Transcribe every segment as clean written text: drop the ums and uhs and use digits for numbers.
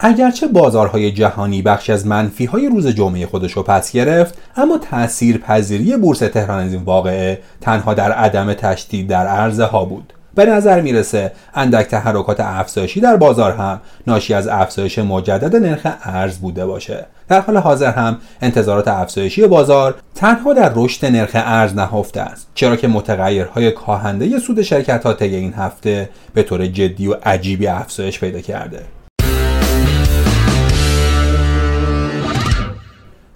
اگرچه بازارهای جهانی بخش از منفی‌های روز جمعه خودش رو پس گرفت، اما تاثیرپذیری بورس تهران از این واقعه تنها در عدم تشدید در عرضه‌ها بود. به نظر میرسه اندک تحرکات افزایشی در بازار هم ناشی از افزایش مجدد نرخ ارز بوده باشه. در حال حاضر هم انتظارات افزایشی بازار تنها در رشد نرخ ارز نهفته است، چرا که متغیرهای کاهنده سود شرکت‌ها طی این هفته به طور جدی و عجیبی افزایش پیدا کرده.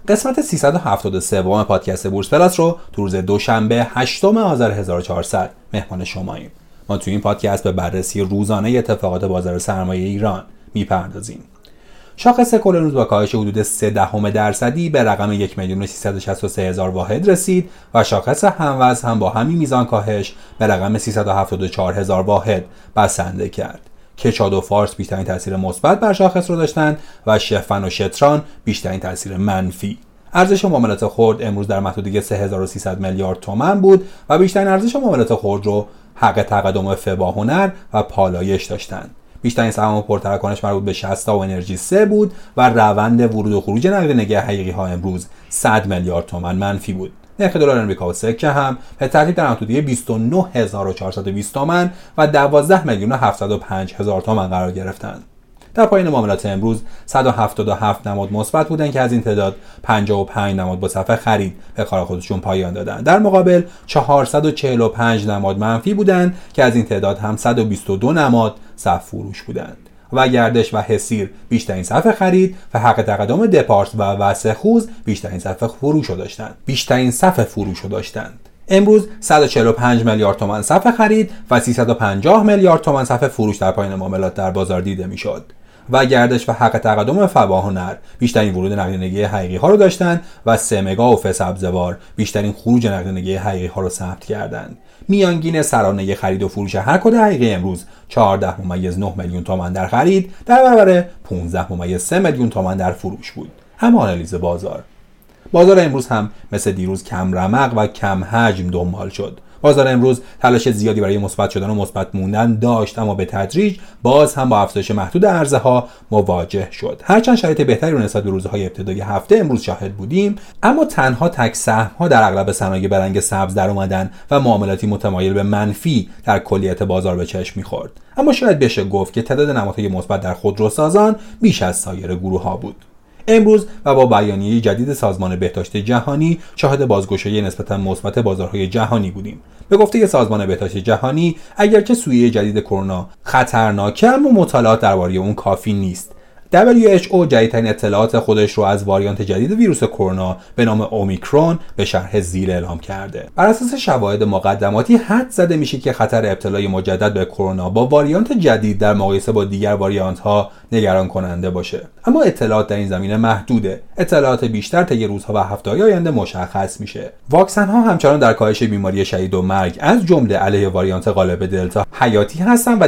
قسمت 373 پادکست بورس پلاس رو تو روز دوشنبه 8 آذر 1400 مهمان شماییم. ما تو این پادکست به بررسی روزانه اتفاقات بازار سرمایه ایران میپردازیم. شاخص کل روز با کاهش حدود 0.3% به رقم 1,363,000 واحد رسید و شاخص هم‌وزن هم با همین میزان کاهش به رقم 374,000 واحد بسنده کرد. کچاد و فارس بیشترین تاثیر مثبت بر شاخص رو داشتن و شفن و شتران بیشترین تاثیر منفی. ارزش معاملات خرد امروز در محدوده 3300 میلیارد تومان بود و بیشترین ارزش معاملات خرد رو حق تقدم فباهنرح و پالایش داشتن. بیشترین سهم پرتراکنش مربوط به شستا و انرژی3 بود و روند ورود و خروج نقد نگه حقیقی ها امروز 100 میلیارد تومان منفی بود. نرخ دلار آمریکا و سکه هم به ترتیب در محدوده 29420 تومان و 12,705,000 تومان قرار گرفتند. در پایان معاملات امروز 177 نماد مثبت بودند که از این تعداد 55 نماد با صفحه خرید به کار خودشون پایان دادند. در مقابل 445 نماد منفی بودند که از این تعداد هم 122 نماد صف فروش بودند. وگردش و حسیر بیشترین صفحه خرید و حق تقدم دپارسح و وسخوز بیشترین صفحه فروش رو داشتند. امروز 145 میلیارد تومان صفحه خرید و 350 میلیارد تومان صفحه فروش در پایان معاملات در بازار دیده میشد. وگردش و حق تقدم فباهنرح بیشترین ورود نقدینگی حقیقی ها رو داشتند و سمگا و فسبزوار بیشترین خروج نقدینگی حقیقی ها رو ثبت کردند. میانگین سرانه خرید و فروش هر کد حقیقی امروز 14.9 میلیون تومان در خرید در برابر 15.3 میلیون تومان در فروش بود. اما آنالیز بازار امروز هم مثل دیروز کم رمق و کم حجم دنبال شد. بازار امروز تلاش زیادی برای مثبت شدن و مثبت موندن داشت، اما به تدریج باز هم با افزایش محدود عرضه‌ها مواجه شد. هرچند شرایط بهتری رو نسبت به روزهای ابتدای هفته امروز شاهد بودیم، اما تنها تک سهم‌ها در اغلب صنایع به رنگ سبز در اومدن و معاملاتی متمایل به منفی در کلیت بازار به چشم می‌خورد. اما شاید بشه گفت که تعداد نمادهای مثبت در خودروسازان بیش از سایر گروه‌ها بود. امروز و با بیانیه جدید سازمان بهداشت جهانی شاهد بازگشایی نسبتاً مثبت بازارهای جهانی بودیم. به گفته سازمان بهداشت جهانی اگرچه سویه جدید کرونا خطرناکه، اما مطالعات درباره اون کافی نیست. WHO جدیدترین اطلاعات خودش رو از واریانت جدید ویروس کرونا به نام اومیکرون به شرح زیر اعلام کرده. بر اساس شواهد مقدماتی حد زده میشه که خطر ابتلای مجدد به کرونا با واریانت جدید در مقایسه با دیگر واریانت ها نگران کننده باشه، اما اطلاعات در این زمینه محدوده. اطلاعات بیشتر طی روزها و هفته‌های آینده مشخص میشه. واکسن ها همچنان در کاهش بیماری شدید و مرگ از جمله علیه واریانت غالب دلتا حیاتی هستن و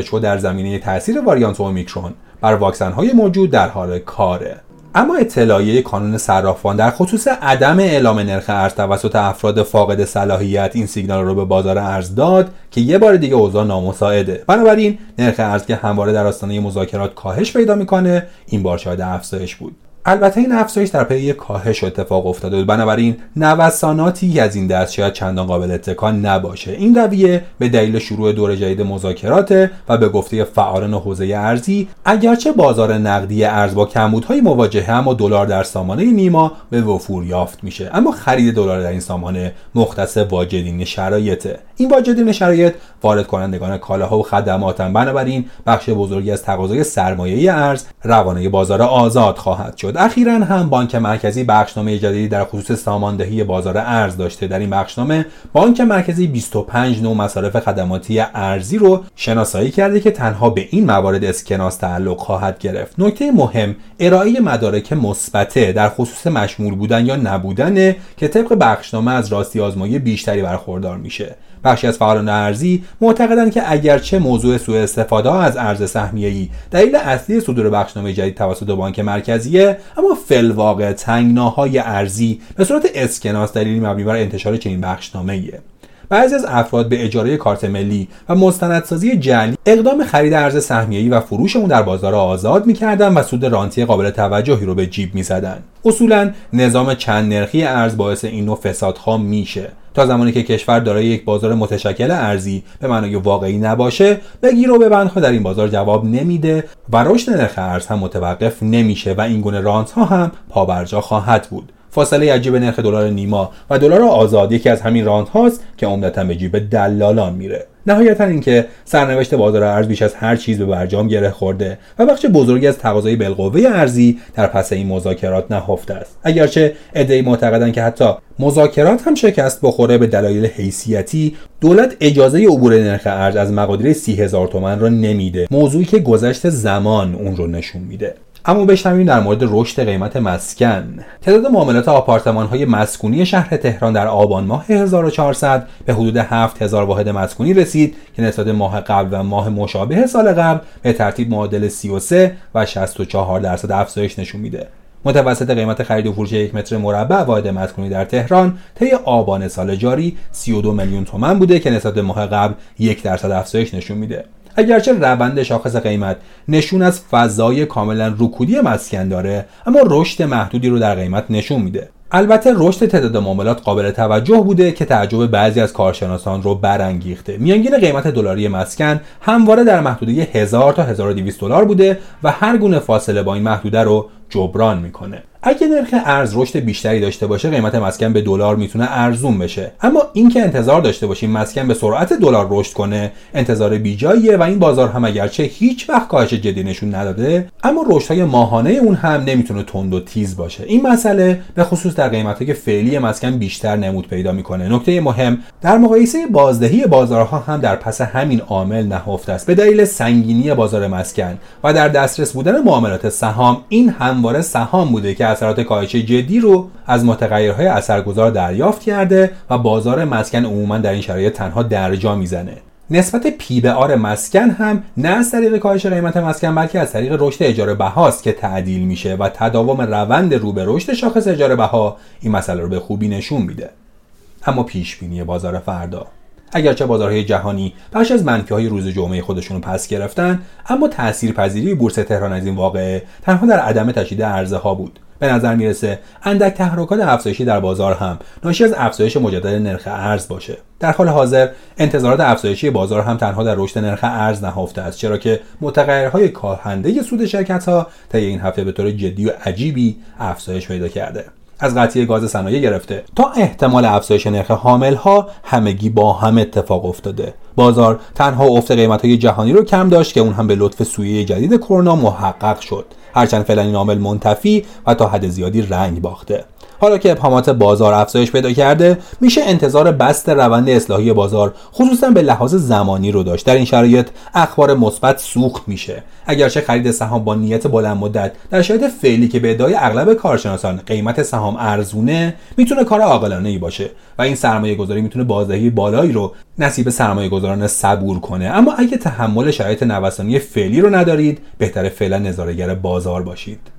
WHO در زمینه تاثیر واریانت اومیکرون بر واکسن‌های موجود در حال کاره. اما اطلاعیه کانون صرافان در خصوص عدم اعلام نرخ ارز توسط افراد فاقد صلاحیت این سیگنال رو به بازار ارز داد که یه بار دیگه اوضاع نامساعده. بنابراین نرخ ارز که همواره در آستانه مذاکرات کاهش پیدا می‌کنه، این بار شاهد افزایش بود. البته این افزایش در پی یک کاهش اتفاق افتاده بود، بنابراین نوساناتی از این دست شاید چندان قابل اتکا نباشه. این رویه به دلیل شروع دوره جدید مذاکرات و به گفته فعالان حوزه ارزی اگرچه بازار نقدی ارز با کمبودهای مواجهه اما دلار در سامانه نیما به وفور یافت میشه، اما خرید دلار در این سامانه مختص واجدین شرایطه. این واجدین شرایط وارد کنندگان کالاها و خدماتن، بنابراین بخش بزرگی از تقاضای سرمایه ارز روانه بازار آزاد خواهد شد. اخیراً هم بانک مرکزی بخشنامه جدیدی در خصوص ساماندهی بازار ارز داشته. در این بخشنامه بانک مرکزی 25 نوع مصارف خدماتی ارزی رو شناسایی کرده که تنها به این موارد اسکناس تعلق خواهد گرفت. نکته مهم ارائه مدارک مثبته در خصوص مشمول بودن یا نبودنه که طبق بخشنامه از راستی آزمایی بیشتری برخوردار میشه. بخشی از فعالان ارزی معتقدند که اگرچه موضوع سوء استفاده از ارز سهمیه‌ای دلیل اصلی صدور بخشنامه جدید توسط بانک مرکزیه، اما فی‌الواقع تنگناهای ارزی به صورت اسکناس دلیلی مبنی بر انتشار چنین بخشنامه‌ایه. بعضی از افراد به اجاره کارت ملی و مستندسازی جعلی اقدام خرید ارز سهمیه‌ای و فروش اون در بازار آزاد می‌کردند و سود رانتی قابل توجهی رو به جیب می‌زدند. اصولاً نظام چند نرخی ارز باعث این نوع فسادها میشه. تا زمانی که کشور دارای یک بازار متشکل ارزی به معنای واقعی نباشه، بگیر و ببندها در این بازار جواب نمیده و رشد نرخ ارز هم متوقف نمیشه و این گونه رانت‌ها هم پابرجا خواهد بود. فاصله عجیب نرخ دلار نیما و دلار آزاد یکی از همین رانت هاست که عمدتاً به جیب دلالان میره. نهایتاً اینکه سرنوشت بازار ارز بیش از هر چیز به برجام گره خورده و بخش بزرگی از تقاضای بالقوه ارزی در پس این مذاکرات نهفته است. اگرچه عده‌ای معتقدند که حتی مذاکرات هم شکست بخوره به دلایل حیثیتی، دولت اجازه عبور نرخ ارز از مقادیر 30,000 تومان را نمیده، موضوعی که گذشت زمان اون رو نشون میده. اما بشنویم در مورد رشد قیمت مسکن. تعداد معاملات آپارتمان‌های مسکونی شهر تهران در آبان ماه 1400 به حدود 7000 واحد مسکونی رسید که نسبت ماه قبل و ماه مشابه سال قبل به ترتیب معادل 33 و 64% افزایش نشون میده. متوسط قیمت خرید و فروش یک متر مربع واحد مسکونی در تهران طی آبان سال جاری 32 میلیون تومان بوده که نسبت ماه قبل 1% افزایش نشون میده. اگرچه روند شاخص قیمت نشون از فضای کاملا رکودی مسکن داره، اما رشد محدودی رو در قیمت نشون میده. البته رشد تعداد معاملات قابل توجه بوده که تعجب بعضی از کارشناسان رو برانگیخته. میانگین قیمت دلاری مسکن همواره در محدوده 1000 تا 1200 دلار بوده و هر گونه فاصله با این محدوده رو جبران میکنه. اگه نرخ ارز رشد بیشتری داشته باشه، قیمت مسکن به دلار میتونه ارزون بشه. اما اینکه انتظار داشته باشیم مسکن به سرعت دلار رشد کنه، انتظار بیجاییه و این بازار هم اگرچه هیچ وقت کاهش جدی نشون نداده، اما رشدهای ماهانه اون هم نمیتونه تند و تیز باشه. این مسئله به خصوص در قیمت‌های که فعلی مسکن بیشتر نمود پیدا میکنه. نکته مهم در مقایسه بازدهی بازارها هم در پس همین عامل نهفته است. به دلیل سنگینی بازار مسکن و در دسترس بودن معاملات سهام، این همواره سهام بوده که اثرات کاهش جدی رو از متغیرهای اثرگذار دریافت کرده و بازار مسکن عموما در این شرایط تنها درجا میزنه. نسبت پی به آر مسکن هم نه از طریق کاهش قیمت مسکن، بلکه از طریق رشد اجاره بهاست که تعدیل میشه و تداوم روند رو به رشد شاخص اجاره بها این مسئله رو به خوبی نشون میده. اما پیش بینی بازار فردا. اگرچه بازارهای جهانی پس از منفی‌های روز جمعه خودشون رو پس گرفتن، اما تاثیرپذیری بورس تهران از این واقعه تنها در عدم تشدید عرضه‌ها بود. به نظر میرسه اندک تحرکات افزایشی در بازار هم ناشی از افزایش مجدد نرخ ارز باشه. در حال حاضر انتظارات افزایشی بازار هم تنها در رشد نرخ ارز نهفته است، چرا که متغیرهای کاهنده سود شرکت‌ها طی این هفته به طور جدی و عجیبی افزایش پیدا کرده. از قطعی گاز صنایع گرفته تا احتمال افزایش نرخ حامل‌ها، همگی با هم اتفاق افتاده. بازار تنها افت قیمت‌های جهانی رو کم داشت که اون هم به لطف سویه جدید کرونا محقق شد، هرچند فعلا این عامل منتفی و تا حد زیادی رنگ باخته. حالا که ابهامات بازار افزایش پیدا کرده، میشه انتظار بست روند اصلاحی بازار خصوصا به لحاظ زمانی رو داشت. در این شرایط اخبار مثبت سوخت میشه. اگرچه خرید سهام با نیت بلند مدت در شرایط فعلی که به ادعای اغلب کارشناسان قیمت سهام ارزونه، میتونه کار عاقلانه ای باشه و این سرمایه گذاری میتونه بازدهی بالایی رو نصیب سرمایه گذاران صبور کنه. اما اگه تحمل شرایط نوسانی فعلی رو ندارید، بهتره فعلا نظاره‌گر بازار باشید.